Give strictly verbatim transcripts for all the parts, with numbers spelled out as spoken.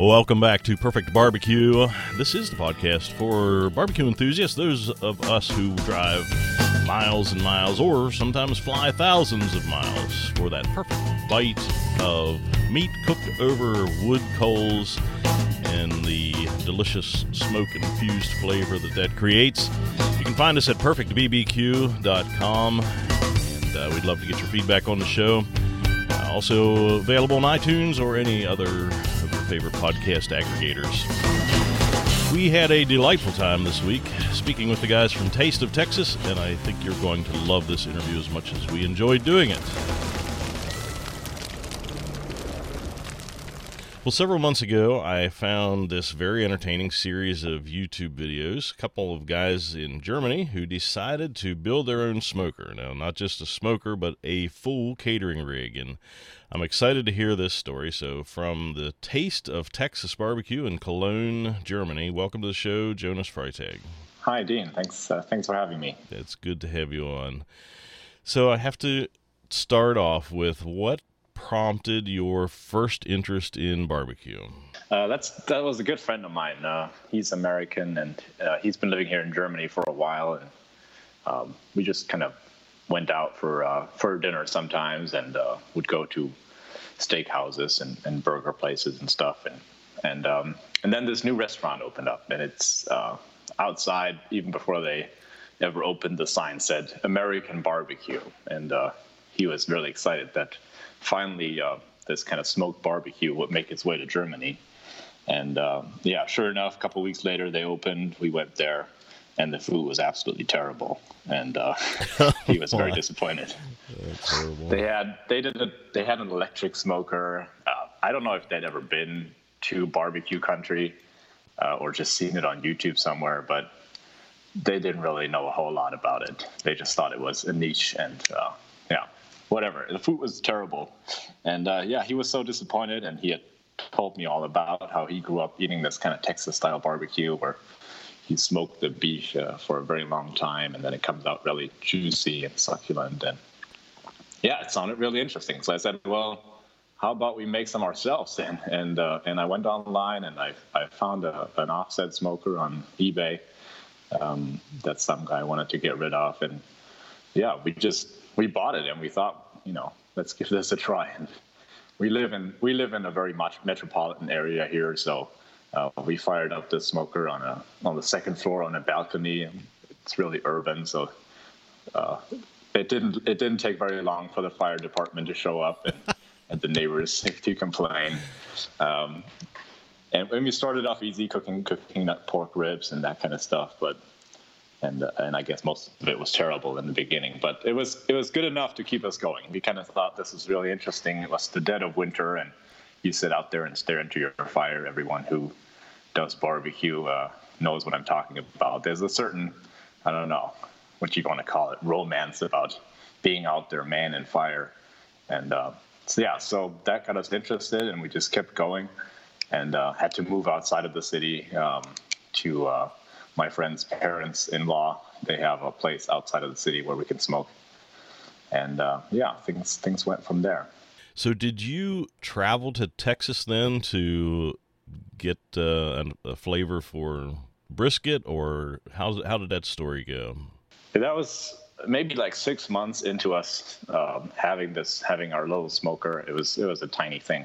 Welcome back to Perfect Barbecue. This is the podcast for barbecue enthusiasts, those of us who drive miles and miles or sometimes fly thousands of miles for that perfect bite of meat cooked over wood coals and the delicious smoke-infused flavor that that creates. You can find us at perfect b b q dot com, and uh, we'd love to get your feedback on the show. Uh, also available on iTunes or any other favorite podcast aggregators. We had a delightful time this week speaking with the guys from Taste of Texas, and I think you're going to love this interview as much as we enjoyed doing it. Well, several months ago, I found this very entertaining series of YouTube videos, a couple of guys in Germany who decided to build their own smoker. Now, not just a smoker, but a full catering rig, and I'm excited to hear this story. So from the Taste of Texas Barbecue in Cologne, Germany, welcome to the show, Jonas Freitag. Hi, Dean. Thanks uh, thanks for having me. It's good to have you on. So I have to start off with what prompted your first interest in barbecue? Uh, that's That was a good friend of mine. Uh, he's American, and uh, he's been living here in Germany for a while, and um, we just kind of went out for uh, for dinner sometimes, and uh, would go to steak houses and, and burger places and stuff, and and um, and then this new restaurant opened up, and it's uh, outside. Even before they ever opened, the sign said American Barbecue, and uh, he was really excited that finally uh, this kind of smoked barbecue would make its way to Germany. And uh, yeah, sure enough, a couple weeks later they opened. We went there, and the food was absolutely terrible, and uh, he was very disappointed. That's horrible. They had they did a, they had an electric smoker. Uh, I don't know if they'd ever been to barbecue country uh, or just seen it on YouTube somewhere, but they didn't really know a whole lot about it. They just thought it was a niche, and uh, yeah, whatever. The food was terrible, and uh, yeah, he was so disappointed, and he had told me all about how he grew up eating this kind of Texas-style barbecue where he smoked the beef uh, for a very long time, and then it comes out really juicy and succulent. And yeah, it sounded really interesting. So I said, well, how about we make some ourselves then? And uh, and I went online, and I I found a, an offset smoker on eBay um, that some guy wanted to get rid of. And yeah, we just we bought it, and we thought, you know, let's give this a try. And we live in we live in a very much metropolitan area here, so. Uh, we fired up the smoker on a on the second floor on a balcony. It's really urban, so uh, it didn't it didn't take very long for the fire department to show up and, and the neighbors to complain. Um, and when we started off easy, cooking cooking pork ribs and that kind of stuff, but and uh, and I guess most of it was terrible in the beginning. But it was it was good enough to keep us going. We kind of thought this was really interesting. It was the dead of winter, and you sit out there and stare into your fire. Everyone who does barbecue uh, knows what I'm talking about. There's a certain, I don't know what you want to call it, romance about being out there, man and fire. And uh, so, yeah, so that got us interested, and we just kept going, and uh, had to move outside of the city um, to uh, my friend's parents-in-law. They have a place outside of the city where we can smoke. And uh, yeah, things things went from there. So did you travel to Texas then to get uh, a flavor for brisket, or how how did that story go? That was maybe like six months into us um, having this having our little smoker. It was it was a tiny thing,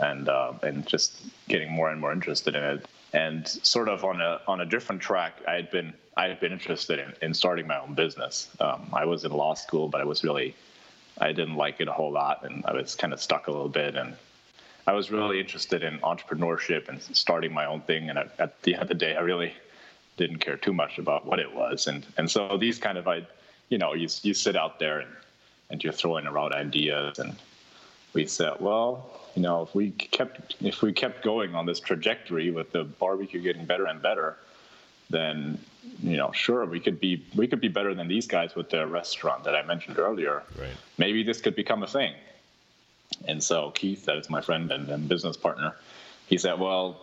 and uh, and just getting more and more interested in it. And sort of on a on a different track, I had been I had been interested in, in starting my own business. Um, I was in law school, but I was really I didn't like it a whole lot, and I was kind of stuck a little bit, and I was really interested in entrepreneurship and starting my own thing, and I, at the end of the day, I really didn't care too much about what it was, and and so these kind of, I, you know, you you sit out there and, and you're throwing around ideas, and we said, well, you know, if we kept if we kept going on this trajectory with the barbecue getting better and better, then, you know, sure, we could be we could be better than these guys with their restaurant that I mentioned earlier. Right. Maybe this could become a thing. And so Keith, that is my friend and, and business partner, he said, well,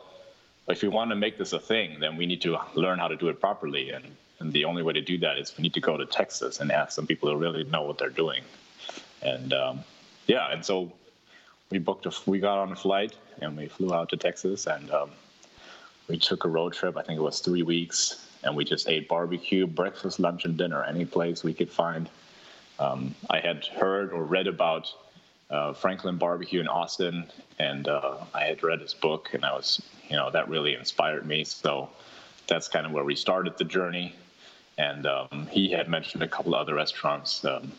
if we want to make this a thing, then we need to learn how to do it properly. And, and the only way to do that is we need to go to Texas and ask some people who really know what they're doing. And um, yeah, and so we booked a, we got on a flight and we flew out to Texas, and um, we took a road trip. I think it was three weeks, and we just ate barbecue, breakfast, lunch, and dinner, any place we could find. Um, I had heard or read about uh, Franklin Barbecue in Austin, and uh, I had read his book, and I was, you know, that really inspired me. So that's kind of where we started the journey. And um, he had mentioned a couple of other restaurants. Um,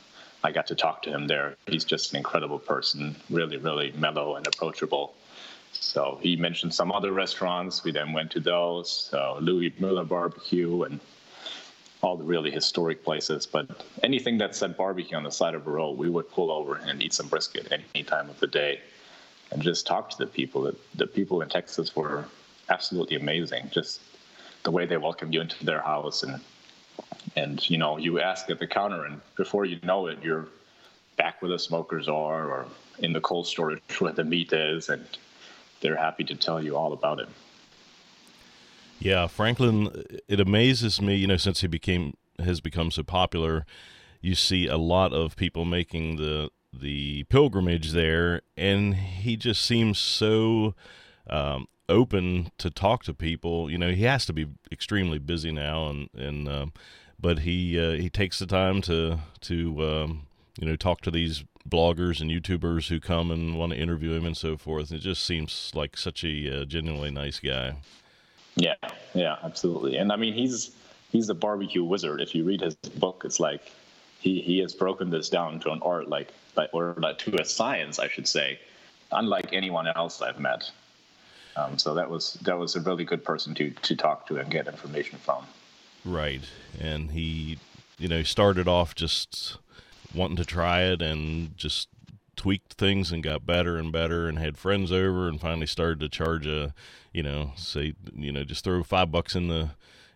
I got to talk to him there. He's just an incredible person, really, really mellow and approachable. So he mentioned some other restaurants. We then went to those, uh, Louie Mueller Barbecue and all the really historic places. But anything that said barbecue on the side of a road, we would pull over and eat some brisket any time of the day and just talk to the people. The people in Texas were absolutely amazing, just the way they welcomed you into their house. And, and you know, you ask at the counter, and before you know it, you're back where the smokers are or in the cold storage where the meat is, and they're happy to tell you all about it. Yeah, Franklin, it amazes me, you know, since he became has become so popular, you see a lot of people making the the pilgrimage there, and he just seems so um, open to talk to people. You know, he has to be extremely busy now, and and um, but he uh, he takes the time to to um, you know, talk to these bloggers and YouTubers who come and want to interview him and so forth. It just seems like such a uh, genuinely nice guy. Yeah, yeah, absolutely. And I mean, he's he's a barbecue wizard. If you read his book, it's like he, he has broken this down to an art, like, like or like to a science, I should say, unlike anyone else I've met. Um, so that was that was a really good person to to talk to and get information from. Right, and he, you know, started off just wanting to try it and just tweaked things and got better and better and had friends over and finally started to charge a, you know, say, you know, just throw five bucks in the,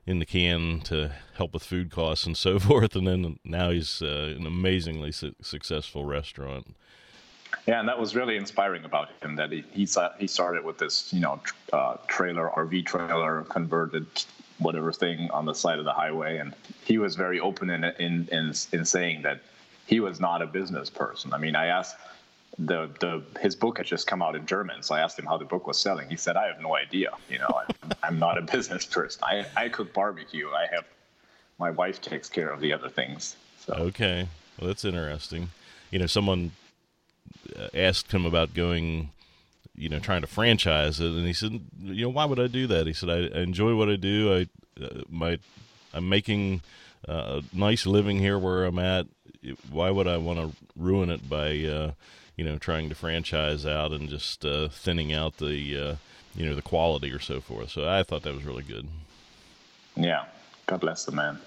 in the can to help with food costs and so forth. And then now he's uh, an amazingly su- successful restaurant. Yeah. And that was really inspiring about him, that he, he, he started with this, you know, uh, trailer, R V trailer, converted whatever thing on the side of the highway. And he was very open in, in, in, in saying that he was not a business person. I mean, I asked the the his book had just come out in German, so I asked him how the book was selling. He said, "I have no idea. You know, I'm, I'm not a business person. I, I cook barbecue. I have my wife takes care of the other things." So. Okay, well, that's interesting. You know, someone asked him about going, you know, trying to franchise it, and he said, "You know, why would I do that?" He said, "I, I enjoy what I do. I uh, my I'm making uh, a nice living here where I'm at. Why would I want to ruin it by, uh, you know, trying to franchise out and just uh, thinning out the, uh, you know, the quality or so forth?" So I thought that was really good. Yeah. God bless the man.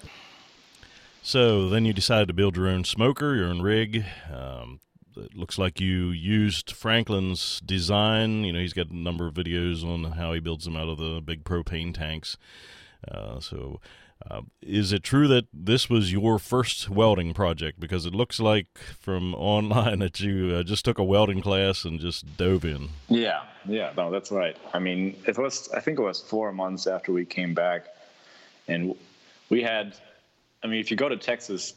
So then you decided to build your own smoker, your own rig. Um, it looks like you used Franklin's design. You know, he's got a number of videos on how he builds them out of the big propane tanks. Uh, so... Uh, is it true that this was your first welding project? Because it looks like from online that you uh, just took a welding class and just dove in. Yeah, yeah, no, that's right. I mean, it was, I think it was four months after we came back, and we had, I mean, if you go to Texas,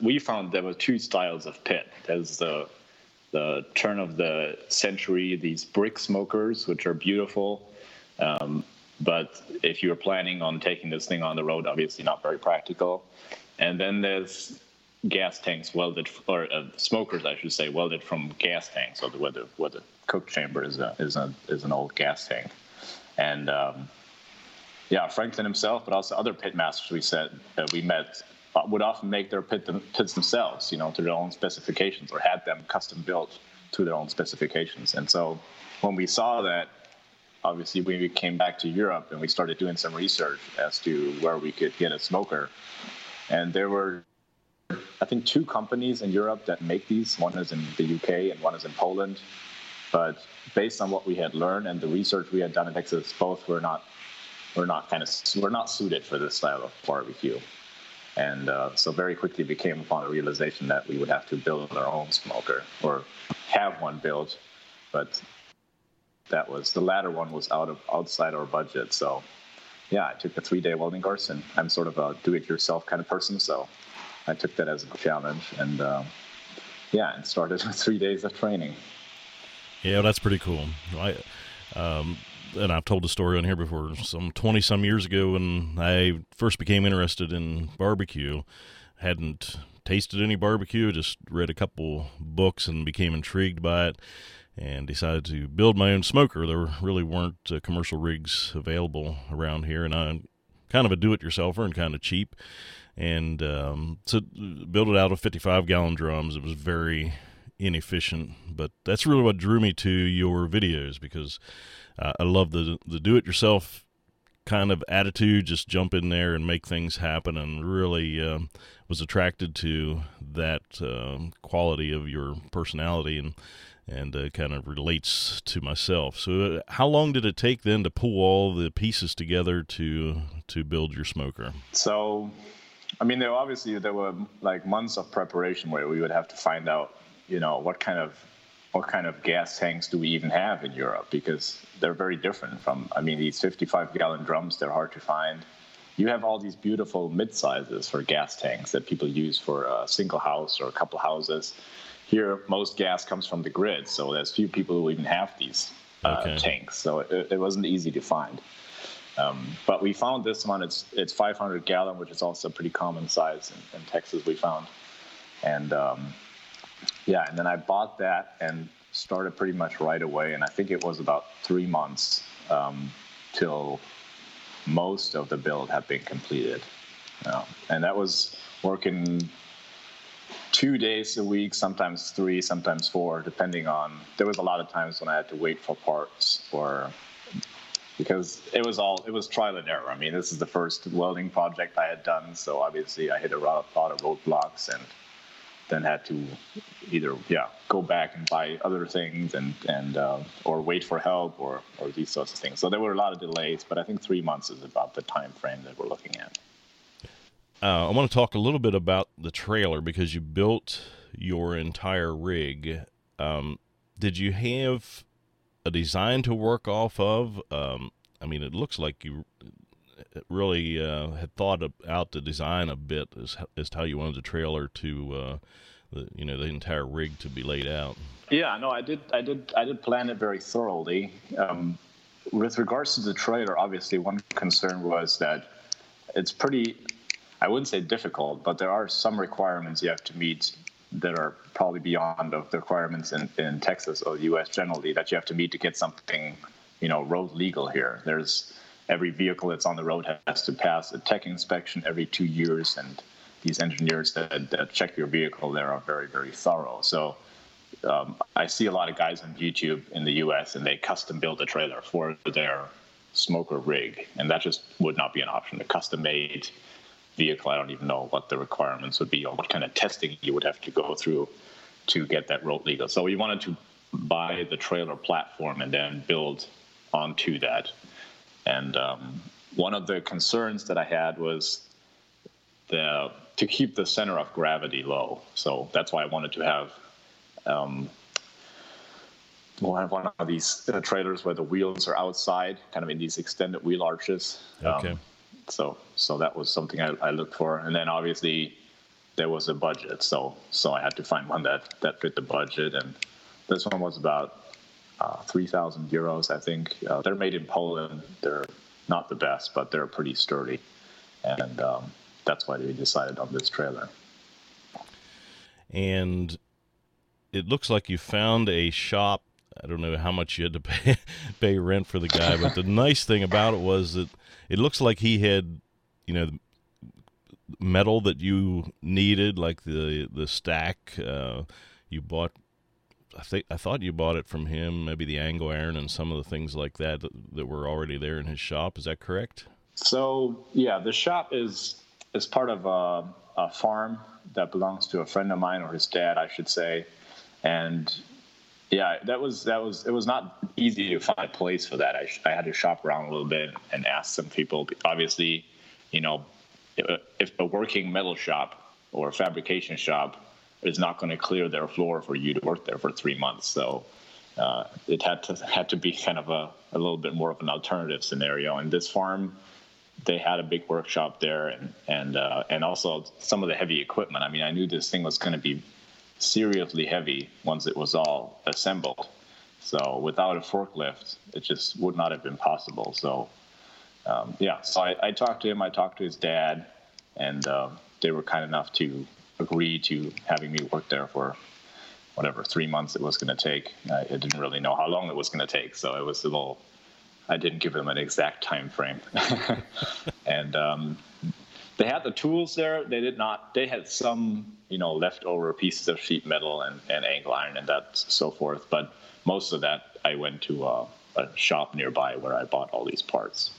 we found there were two styles of pit. There's the, the turn of the century, these brick smokers, which are beautiful, um, but if you're planning on taking this thing on the road, obviously not very practical. And then there's gas tanks welded, or uh, smokers, I should say, welded from gas tanks, or the, where, the, where the cook chamber is a, is a, is an old gas tank. And um, yeah, Franklin himself, but also other pit masters we said that we met would often make their pit them, pits themselves, you know, to their own specifications, or had them custom built to their own specifications. And so when we saw that, obviously, we came back to Europe and we started doing some research as to where we could get a smoker. And there were, I think, two companies in Europe that make these. One is in the U K and one is in Poland. But based on what we had learned and the research we had done in Texas, both were not, were not kind of, were not suited for this style of barbecue. And uh, so very quickly we came upon a realization that we would have to build our own smoker, or have one built, but. That was the latter one was out of outside our budget. So yeah, I took a three day welding course, and I'm sort of a do it yourself kind of person. So I took that as a challenge, and uh, yeah, and started with three days of training. Yeah, that's pretty cool. I, um, and I've told the story on here before. Some twenty-some years ago when I first became interested in barbecue, hadn't tasted any barbecue, just read a couple books and became intrigued by it and decided to build my own smoker. There really weren't uh, commercial rigs available around here, and I'm kind of a do-it-yourselfer and kind of cheap. And um, so built it out of fifty-five gallon drums. It was very inefficient, but that's really what drew me to your videos, because uh, I love the the do-it-yourself kind of attitude, just jump in there and make things happen, and really um, was attracted to that um, quality of your personality, and and uh, kind of relates to myself. So uh, how long did it take then to pull all the pieces together to to build your smoker? So, I mean, there obviously there were like months of preparation where we would have to find out, you know, what kind of what kind of gas tanks do we even have in Europe, because they're very different from, I mean, these fifty-five gallon drums, they're hard to find. You have all these beautiful mid-sizes for gas tanks that people use for a single house or a couple houses. Here, most gas comes from the grid, so there's few people who even have these uh, okay. tanks, so it, it wasn't easy to find. Um, but we found this one. It's it's five hundred gallon, which is also a pretty common size in, in Texas, we found. And um, yeah, and then I bought that and started pretty much right away, and I think it was about three months um, till most of the build had been completed. Um, and that was working two days a week, sometimes three, sometimes four, depending on. There was a lot of times when I had to wait for parts, or because it was all it was trial and error. I mean, this is the first welding project I had done, so obviously I hit a lot of, lot of roadblocks, and then had to either yeah go back and buy other things, and and uh, or wait for help, or or these sorts of things. So there were a lot of delays, but I think three months is about the time frame that we're looking at. Uh, I want to talk a little bit about the trailer, because you built your entire rig. Um, did you have a design to work off of? Um, I mean, it looks like you really uh, had thought out the design a bit as as to how you wanted the trailer to, uh, the, you know, the entire rig to be laid out. Yeah, no, I did, I did, I did plan it very thoroughly. Um, with regards to the trailer, obviously, one concern was that it's pretty. I wouldn't say difficult, but there are some requirements you have to meet that are probably beyond of the requirements in, in Texas or the U S generally, that you have to meet to get something, you know, road legal here. There's every vehicle that's on the road has to pass a tech inspection every two years, and these engineers that, that check your vehicle there are very, very thorough. So um, I see a lot of guys on YouTube in the U S, and they custom build a trailer for their smoker rig, and that just would not be an option. A custom-made vehicle, I don't even know what the requirements would be or what kind of testing you would have to go through to get that road legal. So we wanted to buy the trailer platform and then build onto that. And um, one of the concerns that I had was the to keep the center of gravity low. So that's why I wanted to have um, one of these uh, trailers where the wheels are outside, kind of in these extended wheel arches. Okay. Um, So, so that was something I, I looked for, and then obviously there was a budget. So, so I had to find one that, that fit the budget, and this one was about uh, three thousand euros, I think. Uh, they're made in Poland. They're not the best, but they're pretty sturdy, and um, that's why they decided on this trailer. And it looks like you found a shop. I don't know how much you had to pay, pay rent for the guy, but the nice thing about it was that it looks like he had, you know, metal that you needed, like the the stack. Uh, you bought, I think, I thought you bought it from him. Maybe the angle iron and some of the things like that, that that were already there in his shop. Is that correct? So yeah, the shop is is part of a, a farm that belongs to a friend of mine, or his dad, I should say, and. Yeah, that was that was it was not easy to find a place for that. I, I had to shop around a little bit and ask some people. Obviously, you know, if a working metal shop or a fabrication shop is not going to clear their floor for you to work there for three months, so uh, it had to had to be kind of a, a little bit more of an alternative scenario. And this farm, they had a big workshop there, and and uh, and also some of the heavy equipment. I mean, I knew this thing was going to be seriously heavy once it was all assembled, So without a forklift, it just would not have been possible. So, um, yeah, so I, I talked to him, I talked to his dad, and uh, they were kind enough to agree to having me work there for whatever, three months it was going to take. I, I didn't really know how long it was going to take, so it was a little, I didn't give them an exact time frame. And um, they had the tools there. They did not, they had some, you know, leftover pieces of sheet metal and, and angle iron and that so forth. But most of that, I went to uh, a shop nearby where I bought all these parts.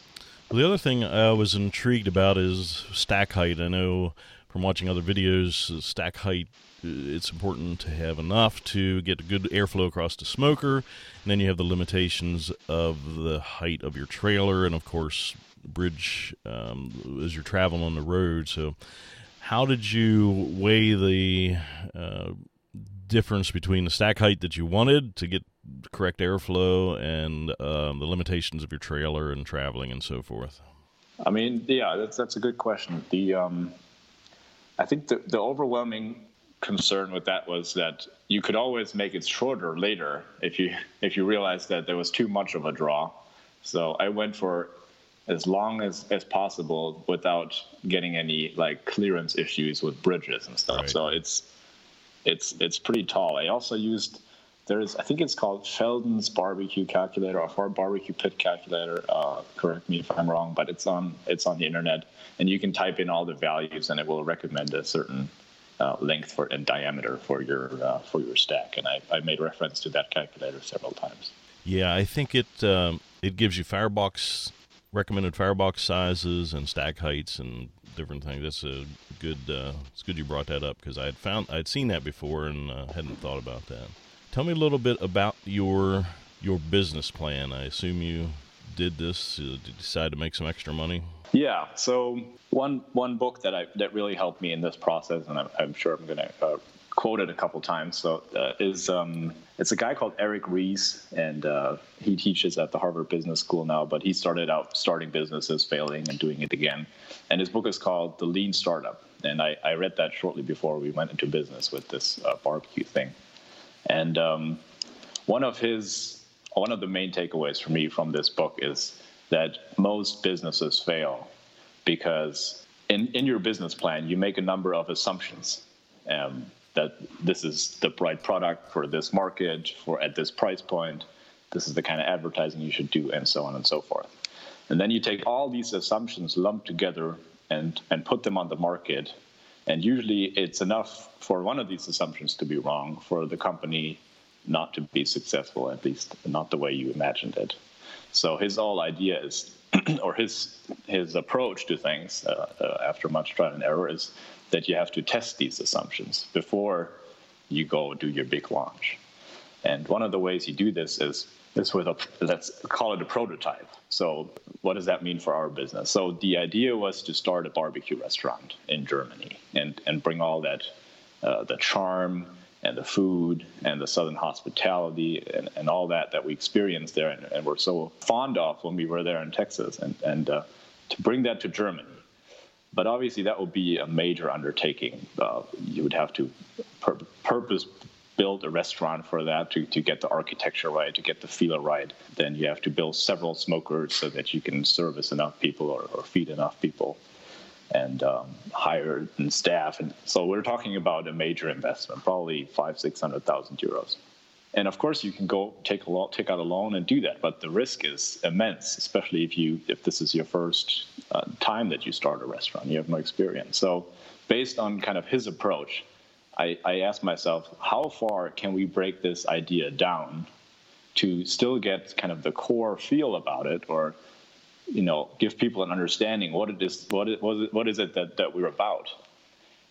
The other thing I was intrigued about is stack height. I know from watching other videos, stack height, it's important to have enough to get good airflow across the smoker. And then you have the limitations of the height of your trailer and, of course, bridge um, as you're traveling on the road. So how did you weigh the uh, difference between the stack height that you wanted to get correct airflow and um, the limitations of your trailer and traveling and so forth? I mean, yeah, that's that's a good question. The um, I think the, the overwhelming concern with that was that you could always make it shorter later if you if you realized that there was too much of a draw. So I went for as long as, as possible without getting any like clearance issues with bridges and stuff. Right. So it's it's it's pretty tall. I also used there's I think it's called Felden's Barbecue Calculator or Ford Barbecue Pit Calculator. Uh, correct me if I'm wrong, but it's on it's on the internet, and you can type in all the values and it will recommend a certain Uh, length for and diameter for your uh, for your stack, and I, I made reference to that calculator several times. Yeah, I think it um, it gives you firebox recommended firebox sizes and stack heights and different things. That's a good. Uh, it's good you brought that up because I had found I'd seen that before and uh, hadn't thought about that. Tell me a little bit about your your business plan. I assume you did this to decide to make some extra money. Yeah. So one one book that I that really helped me in this process, and I'm, I'm sure I'm going to uh, quote it a couple times. So uh, is um, it's a guy called Eric Ries, and uh, he teaches at the Harvard Business School now. But he started out starting businesses, failing, and doing it again. And his book is called The Lean Startup. And I, I read that shortly before we went into business with this uh, barbecue thing. And um, one of his one of the main takeaways for me from this book is that most businesses fail because in, in your business plan, you make a number of assumptions um, that this is the right product for this market, for at this price point, this is the kind of advertising you should do, and so on and so forth. And then you take all these assumptions, lump together, and, and put them on the market. And usually it's enough for one of these assumptions to be wrong for the company not to be successful, at least not the way you imagined it. So his whole idea is, or his his approach to things uh, uh, after much trial and error is that you have to test these assumptions before you go do your big launch. And one of the ways you do this is, is with a, let's call it a prototype. So what does that mean for our business? So the idea was to start a barbecue restaurant in Germany and, and bring all that, uh, the charm and the food and the Southern hospitality and, and all that that we experienced there and, and were so fond of when we were there in Texas and, and uh, to bring that to Germany. But obviously that would be a major undertaking. Uh, you would have to pur- purpose build a restaurant for that to, to get the architecture right, to get the feel right. Then you have to build several smokers so that you can service enough people or, or feed enough people. And um, hired and staff, and so we're talking about a major investment, probably five, six hundred thousand euros. And of course, you can go take a lo- take out a loan and do that, but the risk is immense, especially if you if this is your first uh, time that you start a restaurant, you have no experience. So, based on kind of his approach, I, I asked myself, how far can we break this idea down to still get kind of the core feel about it, or you know, give people an understanding what it is, what it was, what is it that, that we're about,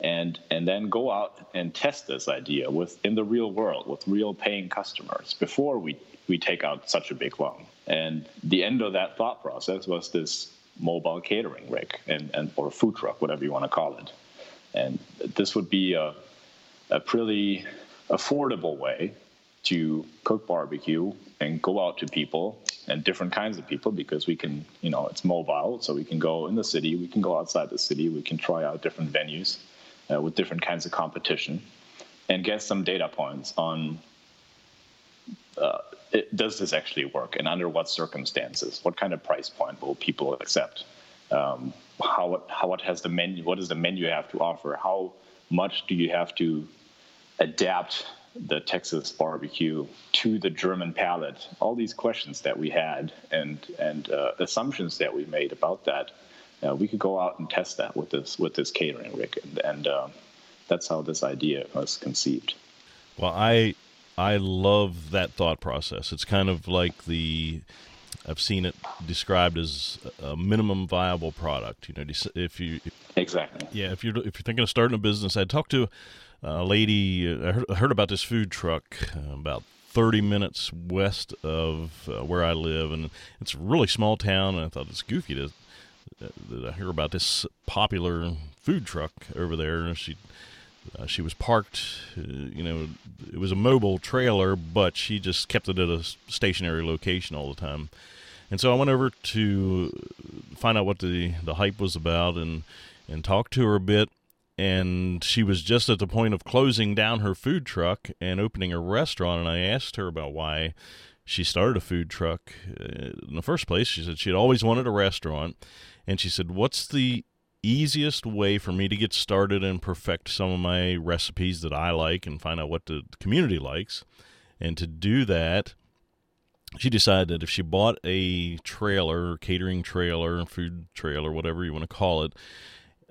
and and then go out and test this idea with in the real world with real paying customers before we we take out such a big loan. And the end of that thought process was this mobile catering rig and and or food truck, whatever you want to call it. And this would be a a pretty affordable way to cook barbecue and go out to people and different kinds of people because we can, you know, it's mobile. So we can go in the city, we can go outside the city, we can try out different venues uh, with different kinds of competition and get some data points on uh, does this actually work, and under what circumstances? What kind of price point will people accept? Um, how how what has the menu? What does the menu have to offer? How much do you have to adapt the Texas barbecue to the German palate? All these questions that we had and and uh, assumptions that we made about that, uh, we could go out and test that with this with this catering rig, and, and um, that's how this idea was conceived. Well, I I love that thought process. It's kind of like the I've seen it described as a minimum viable product. You know, if you exactly yeah, if you're if you're thinking of starting a business, I talked to a lady. I heard, I heard about this food truck about thirty minutes west of where I live, and it's a really small town. And I thought it's goofy to that I hear about this popular food truck over there. And she. Uh, she was parked, uh, you know, it was a mobile trailer, but she just kept it at a stationary location all the time. And so I went over to find out what the, the hype was about and, and talked to her a bit. And she was just at the point of closing down her food truck and opening a restaurant. And I asked her about why she started a food truck in the first place. She said she'd always wanted a restaurant. And she said, what's the easiest way for me to get started and perfect some of my recipes that I like and find out what the community likes? And to do that, she decided that if she bought a trailer, catering trailer, food trailer, whatever you want to call it,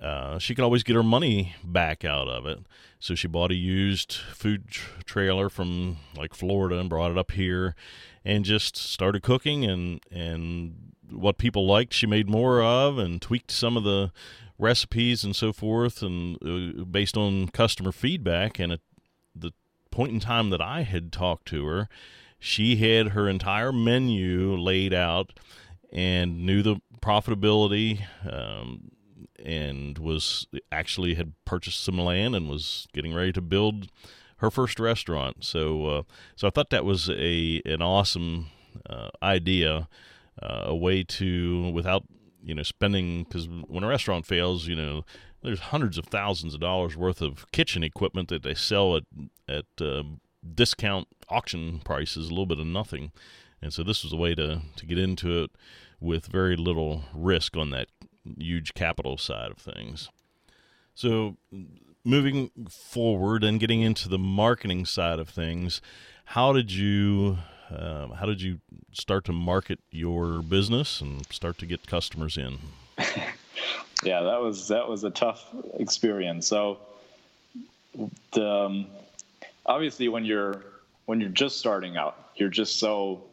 uh, she could always get her money back out of it. So she bought a used food tr- trailer from like Florida and brought it up here and just started cooking, and and what people liked she made more of and tweaked some of the recipes and so forth, and uh, based on customer feedback. And at the point in time that I had talked to her, she had her entire menu laid out and knew the profitability, um, and was actually had purchased some land and was getting ready to build her first restaurant. So uh, so I thought that was a an awesome uh, idea. Uh, a way to, without, you know, spending, because when a restaurant fails, you know, there's hundreds of thousands of dollars worth of kitchen equipment that they sell at at uh, discount auction prices, a little bit of nothing. And so this was a way to, to get into it with very little risk on that huge capital side of things. So moving forward and getting into the marketing side of things, how did you... Um, how did you start to market your business and start to get customers in? Yeah, that was that was a tough experience. So, the, um, obviously, when you're when you're just starting out, you're just so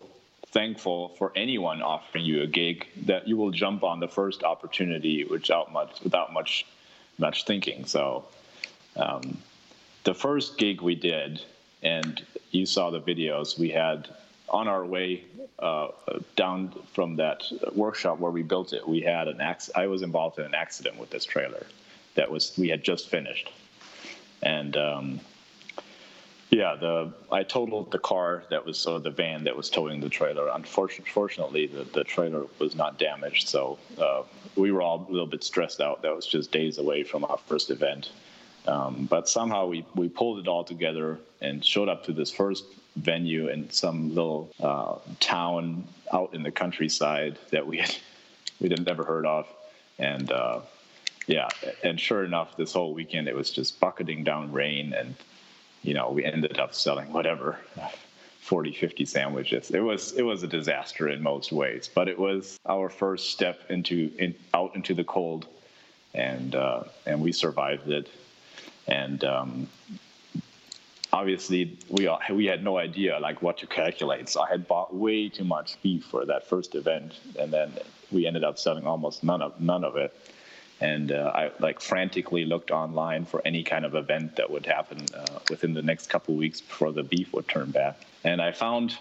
thankful for anyone offering you a gig that you will jump on the first opportunity without much without much much thinking. So, um, the first gig we did, and you saw the videos we had on our way uh, down from that workshop where we built it. We had an ac- I was involved in an accident with this trailer that was we had just finished, and um, yeah, the I totaled the car that was so uh, the van that was towing the trailer. Unfortunately, the, the trailer was not damaged, so uh, we were all a little bit stressed out. That was just days away from our first event. Um, but somehow we, we pulled it all together and showed up to this first venue in some little uh, town out in the countryside that we had we had never heard of, and uh, yeah, and sure enough, this whole weekend it was just bucketing down rain, and you know we ended up selling whatever forty, fifty sandwiches. It was it was a disaster in most ways, but it was our first step into in, out into the cold, and uh, and we survived it. And um, obviously, we all, we had no idea like what to calculate. So I had bought way too much beef for that first event, and then we ended up selling almost none of none of it. And uh, I like frantically looked online for any kind of event that would happen uh, within the next couple of weeks before the beef would turn bad. And I found,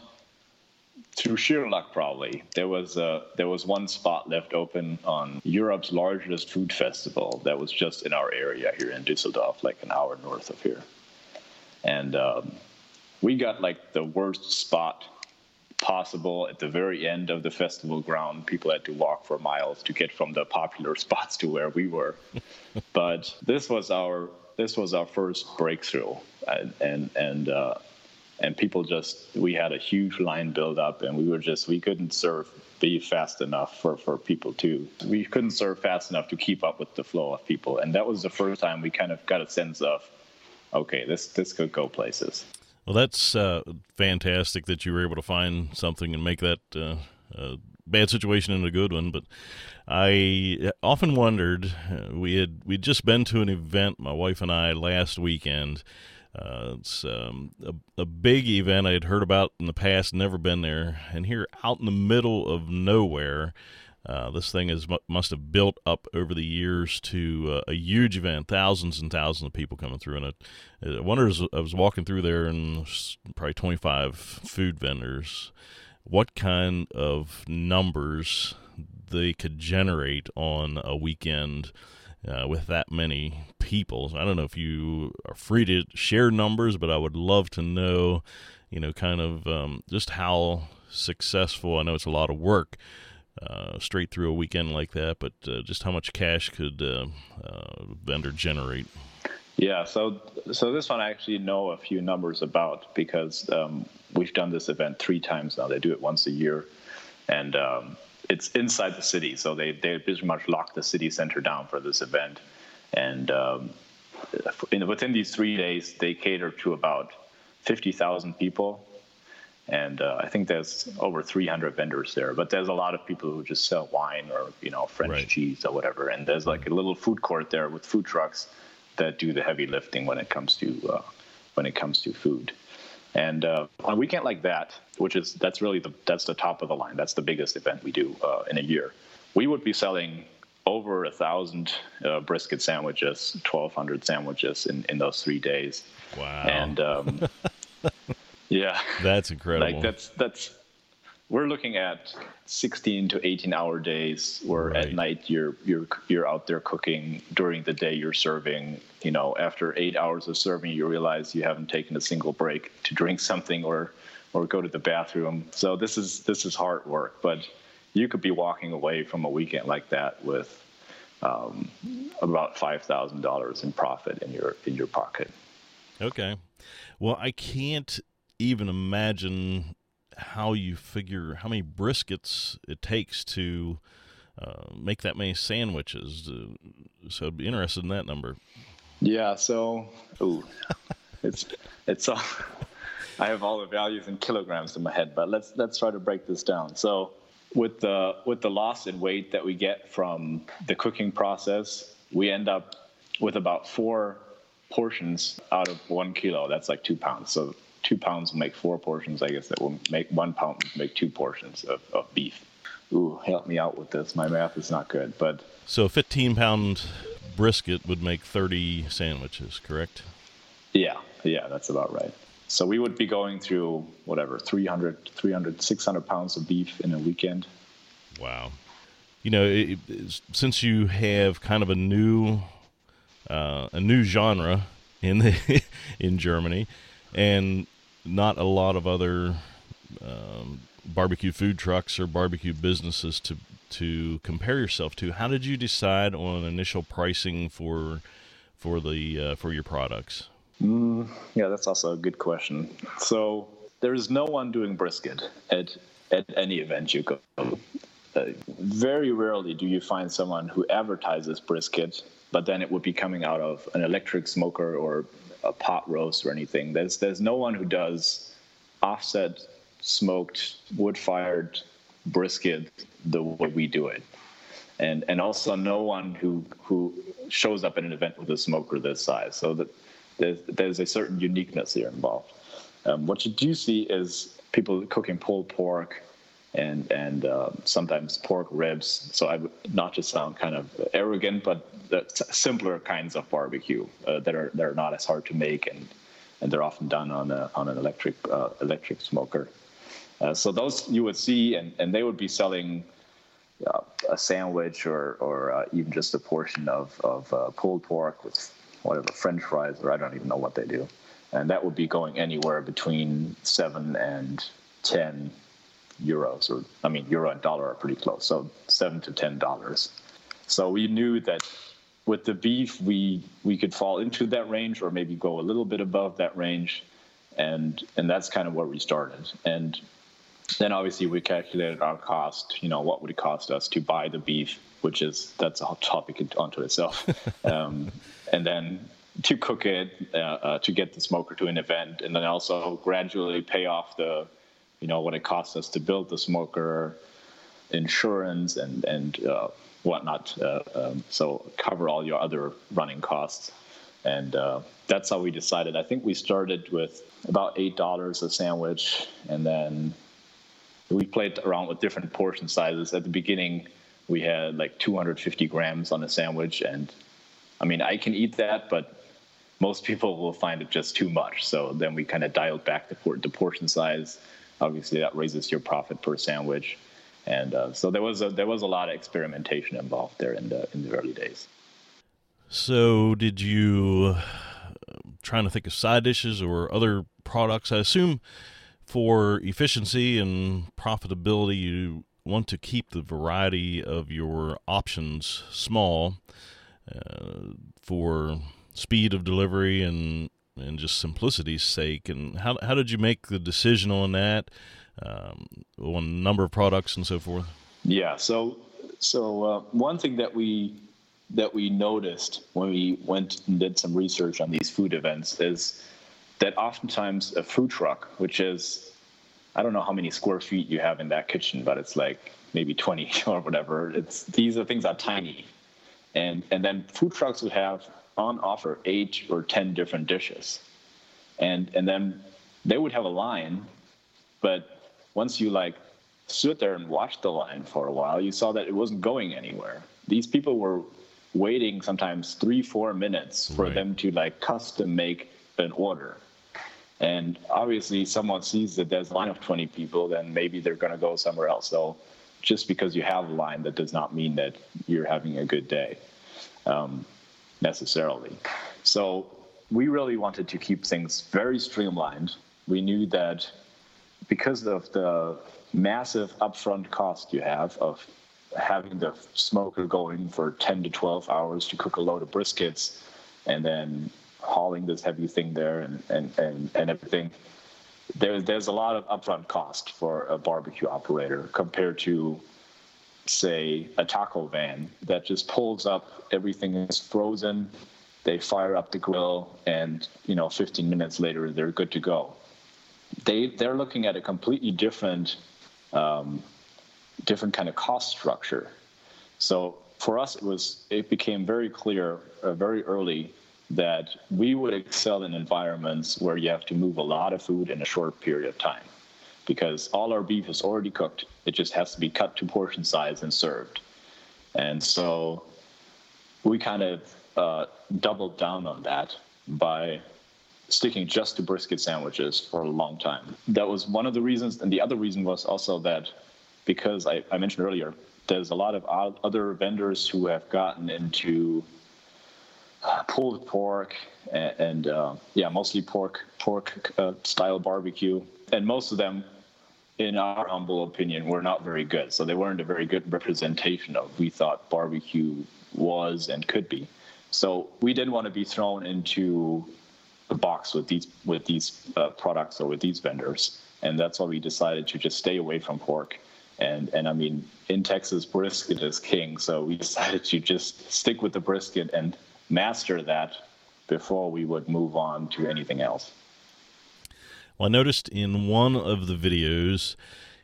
through sheer luck probably, there was uh, there was one spot left open on Europe's largest food festival that was just in our area here in Düsseldorf, like an hour north of here. And um, we got like the worst spot possible at the very end of the festival ground. People had to walk for miles to get from the popular spots to where we were. But this was our this was our first breakthrough, and and. and uh, and people just, we had a huge line build up, and we were just, we couldn't serve beef fast enough for, for people too. We couldn't serve fast enough to keep up with the flow of people. And that was the first time we kind of got a sense of, okay, this, this could go places. Well, that's uh, fantastic that you were able to find something and make that uh, uh bad situation and a good one. But I often wondered, uh, we had we'd just been to an event, my wife and I, last weekend. Uh, it's um, a, a big event I had heard about in the past, never been there. And here out in the middle of nowhere, uh, this thing is must have built up over the years to uh, a huge event, thousands and thousands of people coming through. And I, I wonder, as I was walking through there, and probably twenty-five food vendors, what kind of numbers they could generate on a weekend uh, with that many people. So I don't know if you are free to share numbers, but I would love to know, you know, kind of um, just how successful, I know it's a lot of work uh, straight through a weekend like that, but uh, just how much cash could uh, uh, vendor generate? Yeah, so so this one I actually know a few numbers about, because um, we've done this event three times now. They do it once a year, and um, it's inside the city. So they, they pretty much locked the city center down for this event. And um, in, within these three days, they cater to about fifty thousand people. And uh, I think there's over three hundred vendors there, but there's a lot of people who just sell wine or, you know, French right. cheese or whatever. And there's like a little food court there with food trucks that do the heavy lifting when it comes to uh, when it comes to food. And uh, on a weekend like that, which is that's really the that's the top of the line, that's the biggest event we do uh, in a year, we would be selling over a thousand uh, brisket sandwiches, twelve hundred sandwiches in, in those three days. Wow! And um, yeah, that's incredible. Like that's that's we're looking at sixteen to eighteen hour days where right. at night you're you're you're out there cooking, during the day you're serving, you know, after eight hours of serving you realize you haven't taken a single break to drink something or or go to the bathroom. So this is this is hard work, but you could be walking away from a weekend like that with um, about five thousand dollars in profit in your in your pocket. Okay. Well, I can't even imagine how you figure how many briskets it takes to uh, make that many sandwiches. Uh, so I'd be interested in that number. Yeah, so ooh, it's it's all, I have all the values in kilograms in my head, but let's let's try to break this down. So with the with the loss in weight that we get from the cooking process, we end up with about four portions out of one kilo. That's like two pounds. So two pounds will make four portions. I guess that will make one pound make two portions of, of beef. Ooh, help me out with this. My math is not good, but so a fifteen pound brisket would make thirty sandwiches, correct? Yeah, yeah, that's about right. So we would be going through whatever three hundred, three hundred, six hundred pounds of beef in a weekend. Wow. You know, it, it, since you have kind of a new, uh, a new genre in the in Germany, and not a lot of other um, barbecue food trucks or barbecue businesses to to compare yourself to, how did you decide on initial pricing for for the uh, for your products? Mm, yeah, that's also a good question. So there is no one doing brisket at at any event you go. Uh, very rarely do you find someone who advertises brisket, but then it would be coming out of an electric smoker or a pot roast or anything. There's there's no one who does offset smoked wood-fired brisket the way we do it, and and also no one who who shows up at an event with a smoker this size. So that there's, there's a certain uniqueness here involved. Um, what you do see is people cooking pulled pork and and uh, sometimes pork ribs. So I would not to sound kind of arrogant, but the simpler kinds of barbecue uh, that are that are not as hard to make, and and they're often done on a on an electric uh, electric smoker. Uh, so those you would see, and, and they would be selling uh, a sandwich or or uh, even just a portion of of uh, pulled pork with whatever French fries, or I don't even know what they do, and that would be going anywhere between seven and ten. Euros, or I mean, euro and dollar are pretty close, so seven to ten dollars. So we knew that with the beef, we we could fall into that range, or maybe go a little bit above that range, And and that's kind of where we started. And then obviously we calculated our cost, you know, what would it cost us to buy the beef, which is, that's a whole topic unto itself. um, and then to cook it, uh, uh, to get the smoker to an event, and then also gradually pay off the, you know, what it costs us to build the smoker, insurance and, and uh, whatnot. Uh, um, so cover all your other running costs. And uh, that's how we decided. I think we started with about eight dollars a sandwich, and then we played around with different portion sizes. At the beginning, we had like two hundred fifty grams on a sandwich. And I mean, I can eat that, but most people will find it just too much. So then we kind of dialed back the, por- the portion size. Obviously, that raises your profit per sandwich. And uh, so there was a, there was a lot of experimentation involved there in the in the early days. So did you, I'm trying to think of side dishes or other products? I assume for efficiency and profitability, you want to keep the variety of your options small uh, for speed of delivery and and just simplicity's sake. And how how did you make the decision on that, um, on number of products and so forth? Yeah, so so uh, one thing that we that we noticed when we went and did some research on these food events is that oftentimes a food truck, which is, I don't know how many square feet you have in that kitchen, but it's like maybe twenty or whatever. It's, these are things are tiny. And, and then food trucks would have on offer eight or ten different dishes. And, and then they would have a line, but once you like stood there and watched the line for a while, you saw that it wasn't going anywhere. These people were waiting sometimes three, four minutes for right. them to like custom make an order. And obviously someone sees that there's a line of twenty people, then maybe they're going to go somewhere else. So just because you have a line, that does not mean that you're having a good day um, necessarily. So we really wanted to keep things very streamlined. We knew that because of the massive upfront cost you have of having the smoker going for ten to twelve hours to cook a load of briskets and then hauling this heavy thing there and, and, and, and everything, there, there's a lot of upfront cost for a barbecue operator compared to, say, a taco van that just pulls up, everything is frozen, they fire up the grill, and, you know, fifteen minutes later, they're good to go. They, they're looking at a completely different um, different kind of cost structure. So for us, it was it became very clear uh, very early that we would excel in environments where you have to move a lot of food in a short period of time, because all our beef is already cooked. It just has to be cut to portion size and served. And so we kind of uh, doubled down on that by sticking just to brisket sandwiches for a long time. That was one of the reasons. And the other reason was also that because I, I mentioned earlier, there's a lot of other vendors who have gotten into pulled pork and, and uh, yeah, mostly pork pork uh, style barbecue. And most of them, in our humble opinion, were not very good. So they weren't a very good representation of what we thought barbecue was and could be. So we didn't want to be thrown into a box with these with these uh, products or with these vendors. And that's why we decided to just stay away from pork. And, and I mean, in Texas, brisket is king. So we decided to just stick with the brisket and master that before we would move on to anything else. Well, I noticed in one of the videos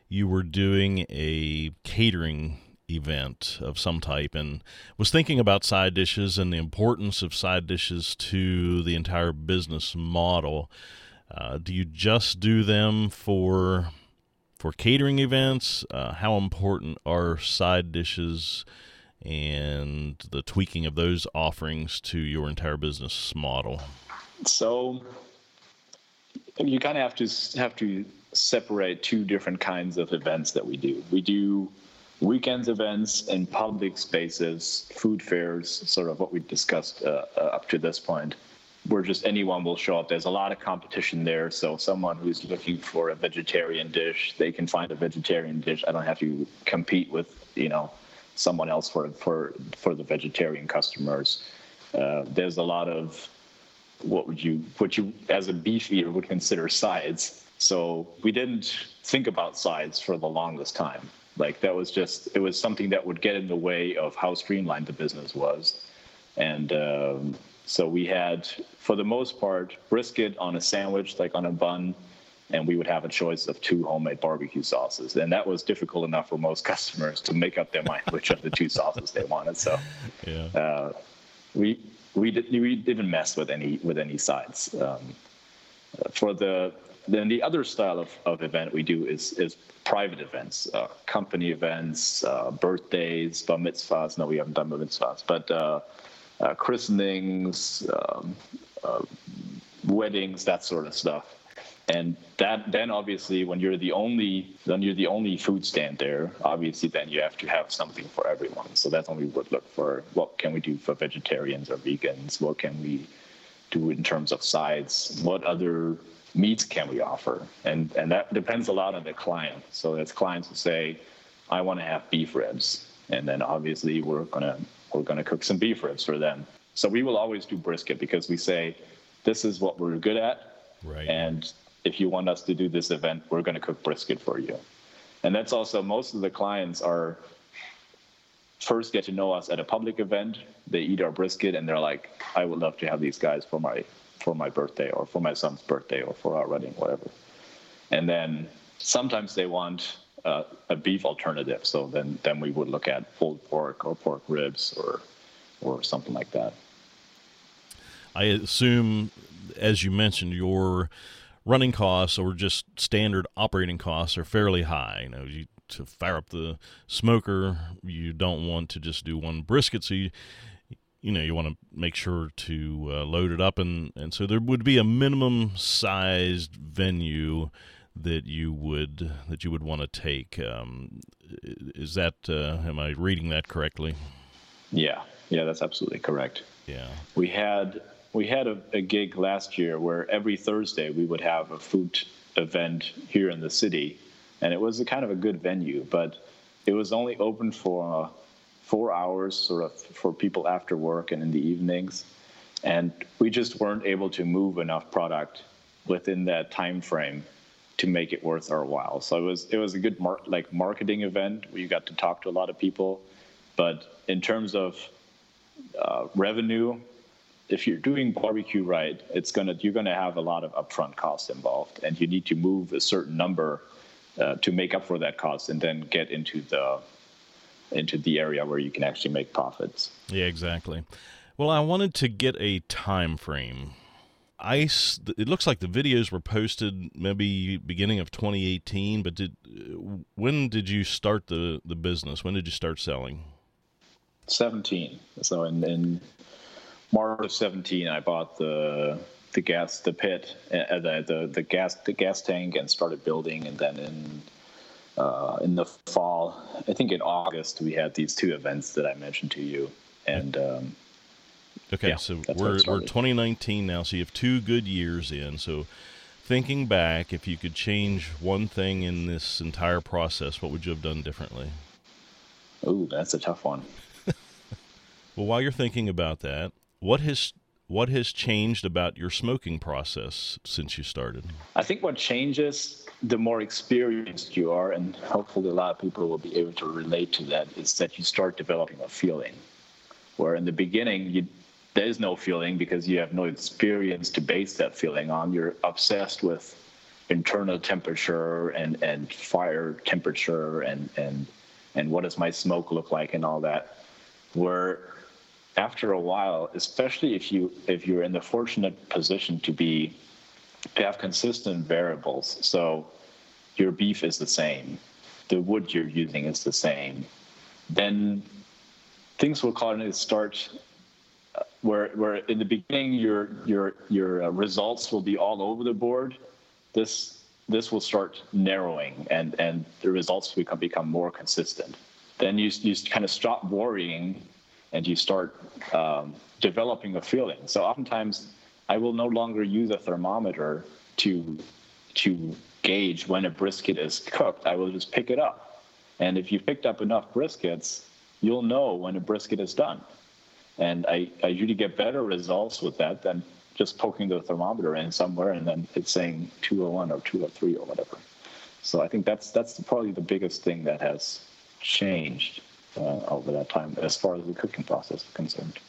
you were doing a catering event of some type and was thinking about side dishes and the importance of side dishes to the entire business model. Uh, do you just do them for for catering events? Uh, how important are side dishes and the tweaking of those offerings to your entire business model? So you kind of have to have to separate two different kinds of events that we do. We do weekends events in public spaces, food fairs, sort of what we discussed uh, uh, up to this point, where just anyone will show up. There's a lot of competition there. So someone who's looking for a vegetarian dish, they can find a vegetarian dish. I don't have to compete with, you know, someone else for for, for the vegetarian customers. Uh, there's a lot of what would you, what you as a beef eater would consider sides. So we didn't think about sides for the longest time. Like that was just, it was something that would get in the way of how streamlined the business was. And um, so we had, for the most part, brisket on a sandwich, like on a bun, and we would have a choice of two homemade barbecue sauces. And that was difficult enough for most customers to make up their mind which of the two sauces they wanted. So yeah. uh, we we, did, we didn't mess with any with any sides. Um, for the Then the other style of, of event we do is is private events, uh, company events, uh, birthdays, bar mitzvahs. No, we haven't done bar mitzvahs, but uh, uh, christenings, um, uh, weddings, that sort of stuff. And that then obviously when you're the only when you're the only food stand there, obviously then you have to have something for everyone. So that's when we would look for what can we do for vegetarians or vegans? What can we do in terms of sides? What other meats can we offer? And and that depends a lot on the client. So that's clients who say, I want to have beef ribs. And then obviously we're gonna we're gonna cook some beef ribs for them. So we will always do brisket because we say, this is what we're good at. Right. And if you want us to do this event, we're gonna cook brisket for you. And that's also, most of the clients are first get to know us at a public event, they eat our brisket and they're like, I would love to have these guys for my for my birthday or for my son's birthday or for our wedding, whatever. And then sometimes they want uh, a beef alternative. So then, then we would look at pulled pork or pork ribs or, or something like that. I assume, as you mentioned, your running costs or just standard operating costs are fairly high. You know, you, to fire up the smoker, you don't want to just do one brisket. So you, you know, you want to make sure to uh, load it up. And, and so there would be a minimum sized venue that you would, that you would want to take. Um, is that, uh, am I reading that correctly? Yeah. Yeah, that's absolutely correct. Yeah. We had, we had a, a gig last year where every Thursday we would have a food event here in the city, and it was a kind of a good venue, but it was only open for uh, four hours sort of for people after work and in the evenings. And we just weren't able to move enough product within that time frame to make it worth our while. So it was it was a good mar- like marketing event where you got to talk to a lot of people. But in terms of uh, revenue, if you're doing barbecue right, it's gonna you're gonna have a lot of upfront costs involved, and you need to move a certain number uh, to make up for that cost and then get into the into the area where you can actually make profits. Yeah, exactly. Well, I wanted to get a time frame. I, it looks like the videos were posted maybe beginning of twenty eighteen, but did when did you start the, the business? When did you start selling? seventeen. So in, in March of seventeen, I bought the the gas, the pit, uh, the, the, the gas the gas tank and started building. And then in Uh, in the fall, I think in August, we had these two events that I mentioned to you. And um, okay, yeah, so we're we're twenty nineteen now, so you have two good years in. So thinking back, if you could change one thing in this entire process, what would you have done differently? Ooh, that's a tough one. Well, while you're thinking about that, what has what has changed about your smoking process since you started? I think what changes, the more experienced you are, and hopefully a lot of people will be able to relate to that, is that you start developing a feeling. Where in the beginning, you, there is no feeling because you have no experience to base that feeling on. You're obsessed with internal temperature and, and fire temperature and, and, and what does my smoke look like and all that. Where after a while, especially if you if you're in the fortunate position to be to have consistent variables. So your beef is the same. The wood you're using is the same. Then things will kind of start where where in the beginning your your your results will be all over the board. This this will start narrowing and, and the results become become more consistent. Then you you kind of stop worrying and you start um, developing a feeling. So oftentimes I will no longer use a thermometer to to gauge when a brisket is cooked. I will just pick it up. And if you've picked up enough briskets, you'll know when a brisket is done. And I, I usually get better results with that than just poking the thermometer in somewhere, and then it's saying two oh one or two oh three or whatever. So I think that's that's probably the biggest thing that has changed uh, over that time as far as the cooking process is concerned.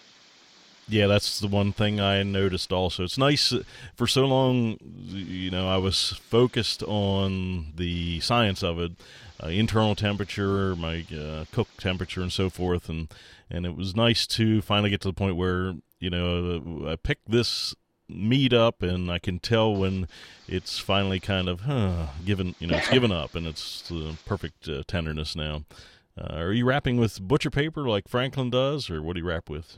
Yeah, that's the one thing I noticed also. It's nice, for so long, you know, I was focused on the science of it, uh, internal temperature, my uh, cook temperature and so forth, and, and it was nice to finally get to the point where, you know, I picked this meat up and I can tell when it's finally kind of huh, given, you know, it's given up and it's the perfect uh, tenderness now. Uh, are you wrapping with butcher paper like Franklin does, or what do you wrap with?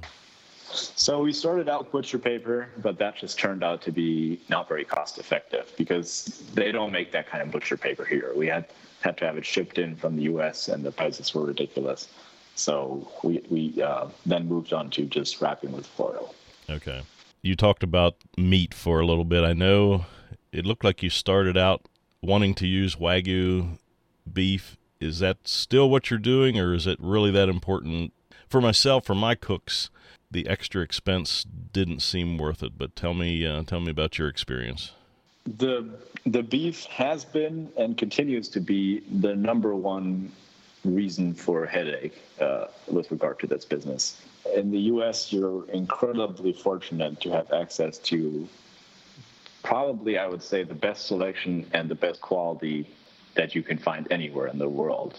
So we started out butcher paper, but that just turned out to be not very cost effective because they don't make that kind of butcher paper here. We had, had to have it shipped in from the U S and the prices were ridiculous. So we, we uh, then moved on to just wrapping with foil. Okay. You talked about meat for a little bit. I know it looked like you started out wanting to use Wagyu beef. Is that still what you're doing, or is it really that important? For myself, for my cooks, the extra expense didn't seem worth it. But tell me, uh, tell me about your experience. The the beef has been and continues to be the number one reason for headache uh, with regard to this business. In the U S, you're incredibly fortunate to have access to probably, I would say, the best selection and the best quality that you can find anywhere in the world.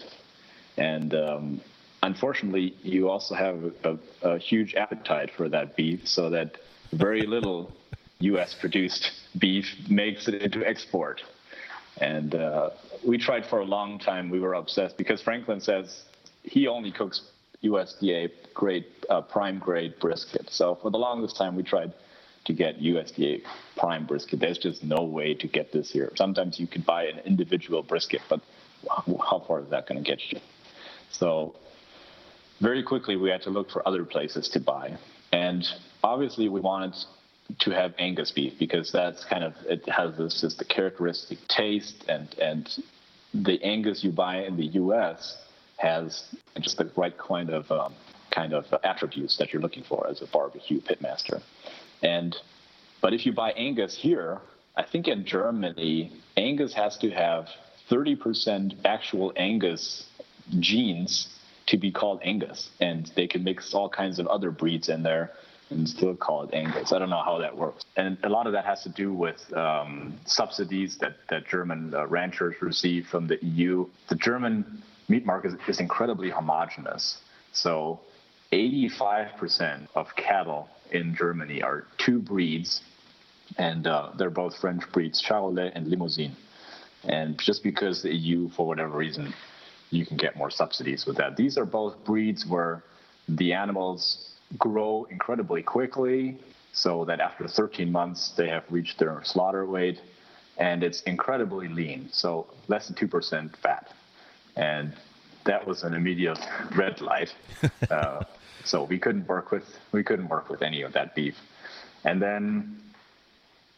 And um, unfortunately, you also have a, a huge appetite for that beef, so that very little U S-produced beef makes it into export. And uh, we tried for a long time. We were obsessed because Franklin says he only cooks U S D A grade, uh, prime grade brisket. So for the longest time, we tried to get U S D A prime brisket. There's just no way to get this here. Sometimes you could buy an individual brisket, but how far is that going to get you? So very quickly, we had to look for other places to buy. And obviously, we wanted to have Angus beef because that's kind of, it has this just the characteristic taste, and, and the Angus you buy in the U S has just the right kind of um, kind of attributes that you're looking for as a barbecue pitmaster. And but if you buy Angus here, I think in Germany, Angus has to have thirty percent actual Angus genes to be called Angus, and they can mix all kinds of other breeds in there and still call it Angus. I don't know how that works. And a lot of that has to do with um, subsidies that, that German uh, ranchers receive from the E U. The German meat market is incredibly homogenous. So eighty-five percent of cattle in Germany are two breeds, and uh, they're both French breeds, Charolais and Limousin. And just because the E U, for whatever reason, you can get more subsidies with that. These are both breeds where the animals grow incredibly quickly, so that after thirteen months, they have reached their slaughter weight, and it's incredibly lean, so less than two percent fat. And that was an immediate red light. Uh, so we couldn't work with we couldn't work with any of that beef. And then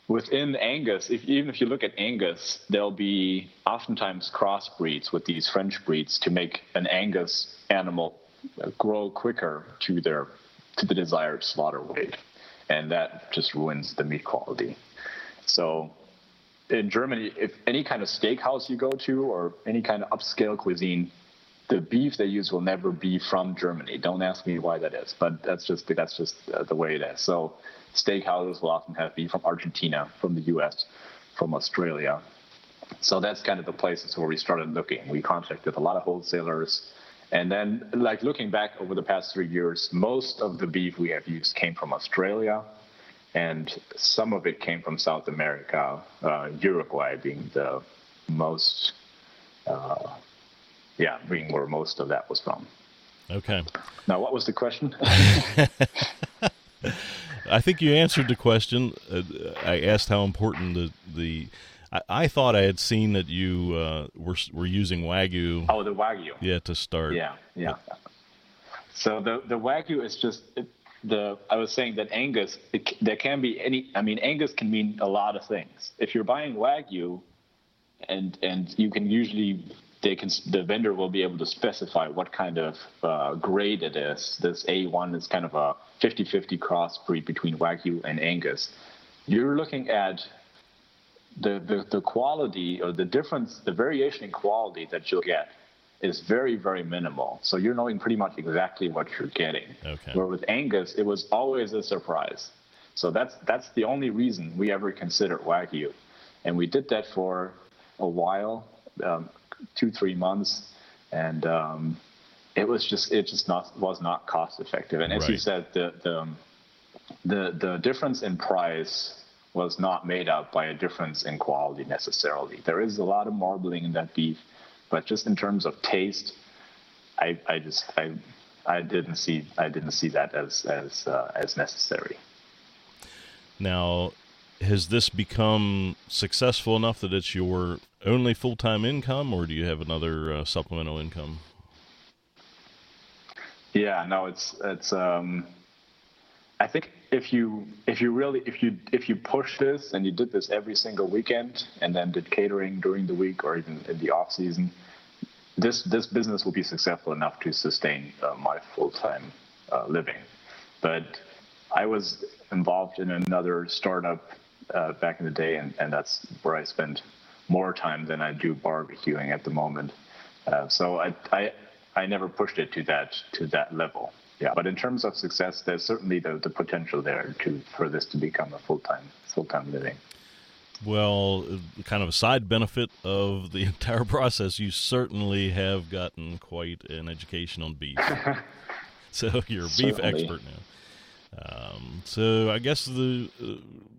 within Angus, if, even if you look at Angus, there'll be oftentimes crossbreeds with these French breeds to make an Angus animal grow quicker to their to the desired slaughter weight, and that just ruins the meat quality. So in Germany, if any kind of steakhouse you go to or any kind of upscale cuisine, the beef they use will never be from Germany. Don't ask me why that is, but that's just that's just the way it is. So steakhouses will often have beef from Argentina, from the U S, from Australia. So that's kind of the places where we started looking. We contacted a lot of wholesalers. And then, like, looking back over the past three years, most of the beef we have used came from Australia, and some of it came from South America, uh, Uruguay being the most, uh, yeah, being where most of that was from. Okay. Now, what was the question? I think you answered the question. Uh, I asked how important the... the I, I thought I had seen that you uh, were were using Wagyu. Oh, the Wagyu. Yeah, to start. Yeah, yeah. So the, the Wagyu is just it, the. I was saying that Angus, it, there can be any. I mean, Angus can mean a lot of things. If you're buying Wagyu, and and you can usually they can the vendor will be able to specify what kind of uh, grade it is. This A one is kind of a fifty-fifty crossbreed between Wagyu and Angus. you're looking at the, the, the quality or the difference, the variation in quality that you'll get is very, very minimal. So you're knowing pretty much exactly what you're getting. Okay. Where with Angus, it was always a surprise. So that's that's the only reason we ever considered Wagyu. And we did that for a while, um, two, three months. And um, it was just it just not was not cost effective. And as right. you said, the, the the the difference in price was not made up by a difference in quality necessarily. There is a lot of marbling in that beef, but just in terms of taste, I I just I I didn't see I didn't see that as as uh, as necessary. Now, has this become successful enough that it's your only full-time income, or do you have another uh, supplemental income? Yeah, no, it's it's. Um, I think if you if you really if you if you push this and you did this every single weekend and then did catering during the week or even in the off season, this this business will be successful enough to sustain uh, my full-time uh, living. But I was involved in another startup uh, back in the day, and, and that's where I spend more time than I do barbecuing at the moment. Uh, so I, I I never pushed it to that to that level. Yeah, but in terms of success, there's certainly the, the potential there to for this to become a full-time full-time living. Well, kind of a side benefit of the entire process, you certainly have gotten quite an education on beef. So you're a beef expert now. Um, so I guess the uh,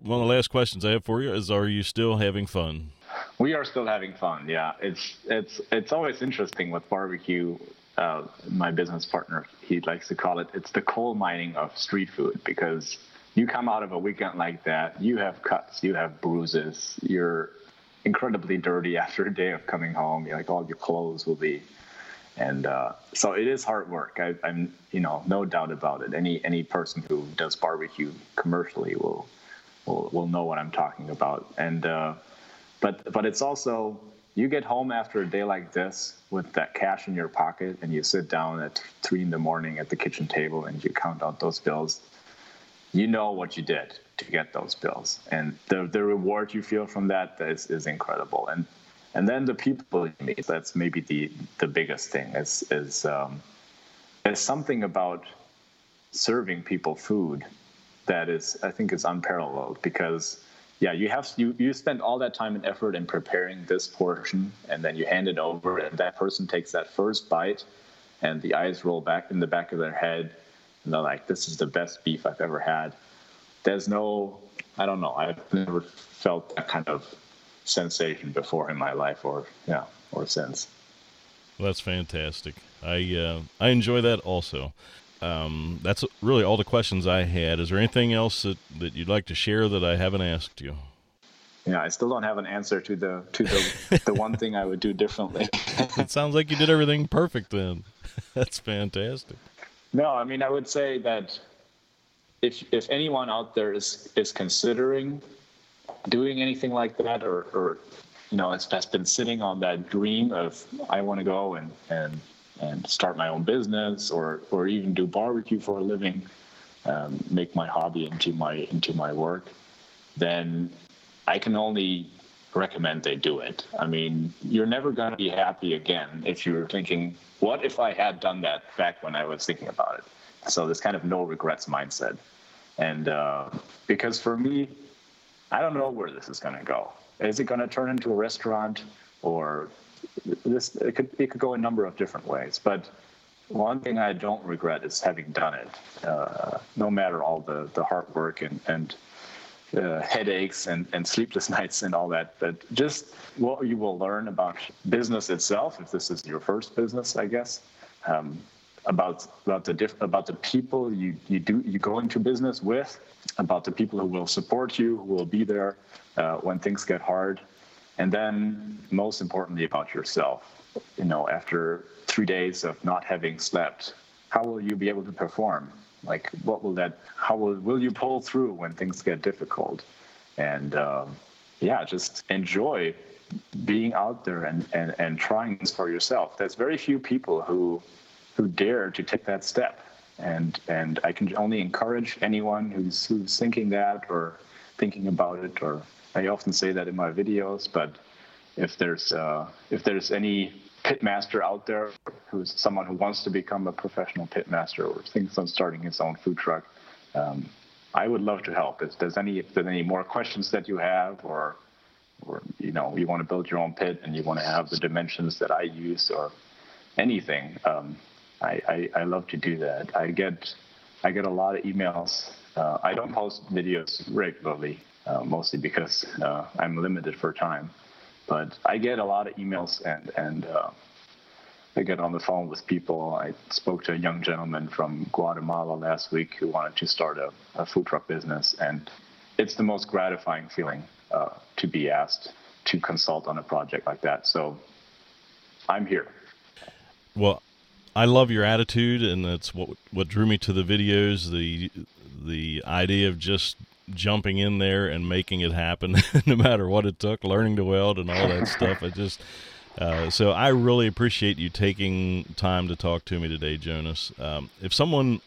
one of the last questions I have for you is: are you still having fun? We are still having fun. Yeah, it's it's it's always interesting with barbecue. Uh, my business partner, he likes to call it, it's the coal mining of street food, because you come out of a weekend like that, you have cuts, you have bruises, you're incredibly dirty after a day of coming home. You're like, all your clothes will be. And uh, so it is hard work. I, I'm, you know, no doubt about it. Any any person who does barbecue commercially will will, will know what I'm talking about. And uh, but but it's also, you get home after a day like this with that cash in your pocket, and you sit down at three in the morning at the kitchen table and you count out those bills. You know what you did to get those bills, and the the reward you feel from that is is incredible. And. And then the people you meet, that's maybe the, the biggest thing, is, is um, there's something about serving people food that is, I think, is unparalleled, because, yeah, you have you, you spend all that time and effort in preparing this portion, and then you hand it over, and that person takes that first bite, and the eyes roll back in the back of their head, and they're like, this is the best beef I've ever had. There's no, I don't know, I've never felt that kind of sensation before in my life, or yeah, or since. Well, that's fantastic. I uh, I enjoy that also. Um, that's really all the questions I had. Is there anything else that, that you'd like to share that I haven't asked you? Yeah, I still don't have an answer to the to the, the one thing I would do differently. It sounds like you did everything perfect then. That's fantastic. No, I mean I would say that if if anyone out there is is considering doing anything like that, or, or you know, it's just been sitting on that dream of I want to go and, and and start my own business, or or even do barbecue for a living, um, make my hobby into my into my work, then I can only recommend they do it. I mean, you're never going to be happy again if you're thinking, what if I had done that back when I was thinking about it? So this kind of no regrets mindset, and uh, because for me, I don't know where this is going to go. Is it going to turn into a restaurant, or this? It could it could go a number of different ways. But one thing I don't regret is having done it, uh, no matter all the, the hard work and and uh, headaches and, and sleepless nights and all that. But just what you will learn about business itself, if this is your first business, I guess, um, about about the diff, about the people you you do you go into business with, about the people who will support you, who will be there uh, when things get hard. And then most importantly, about yourself. You know, after three days of not having slept, how will you be able to perform? Like, what will that, how will, will you pull through when things get difficult? And um, yeah, just enjoy being out there and, and, and trying this for yourself. There's very few people who, who dare to take that step. And and I can only encourage anyone who's who's thinking that, or thinking about it, or I often say that in my videos, but if there's uh, if there's any pit master out there who's someone who wants to become a professional pit master or thinks on starting his own food truck, um, I would love to help. If there's any if there's any more questions that you have, or or you know you want to build your own pit and you want to have the dimensions that I use, or anything, um, I, I I love to do that. I get I get a lot of emails. Uh, I don't post videos regularly, uh, mostly because uh, I'm limited for time. But I get a lot of emails, and and uh, I get on the phone with people. I spoke to a young gentleman from Guatemala last week who wanted to start a, a food truck business, and it's the most gratifying feeling uh, to be asked to consult on a project like that. So I'm here. Well, I love your attitude, and that's what what drew me to the videos, the the idea of just jumping in there and making it happen no matter what it took, learning to weld and all that stuff. I just uh, so I really appreciate you taking time to talk to me today, Jonas. Um, if someone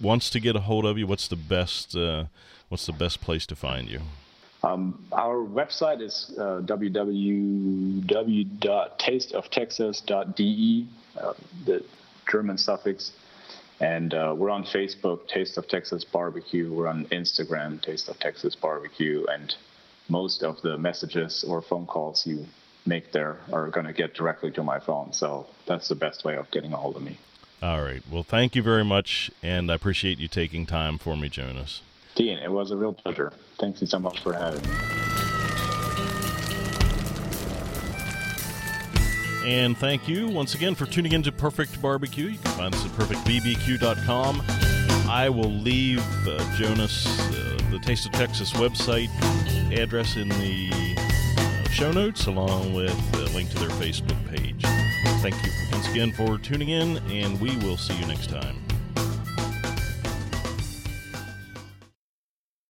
wants to get a hold of you, what's the best uh, what's the best place to find you? Um, our website is uh, w w w dot taste of texas dot d e, uh, the German suffix, and uh, we're on Facebook, Taste of Texas Barbecue. We're on Instagram, Taste of Texas Barbecue, and most of the messages or phone calls you make there are going to get directly to my phone, so that's the best way of getting a hold of me. All right. Well, thank you very much, and I appreciate you taking time for me, Jonas. Dean, it was a real pleasure. Thank you so much for having me. And thank you once again for tuning in to Perfect B B Q. You can find us at perfect b b q dot com. I will leave uh, Jonas, uh, the Taste of Texas website address in the show notes, along with a link to their Facebook page. Thank you once again for tuning in, and we will see you next time.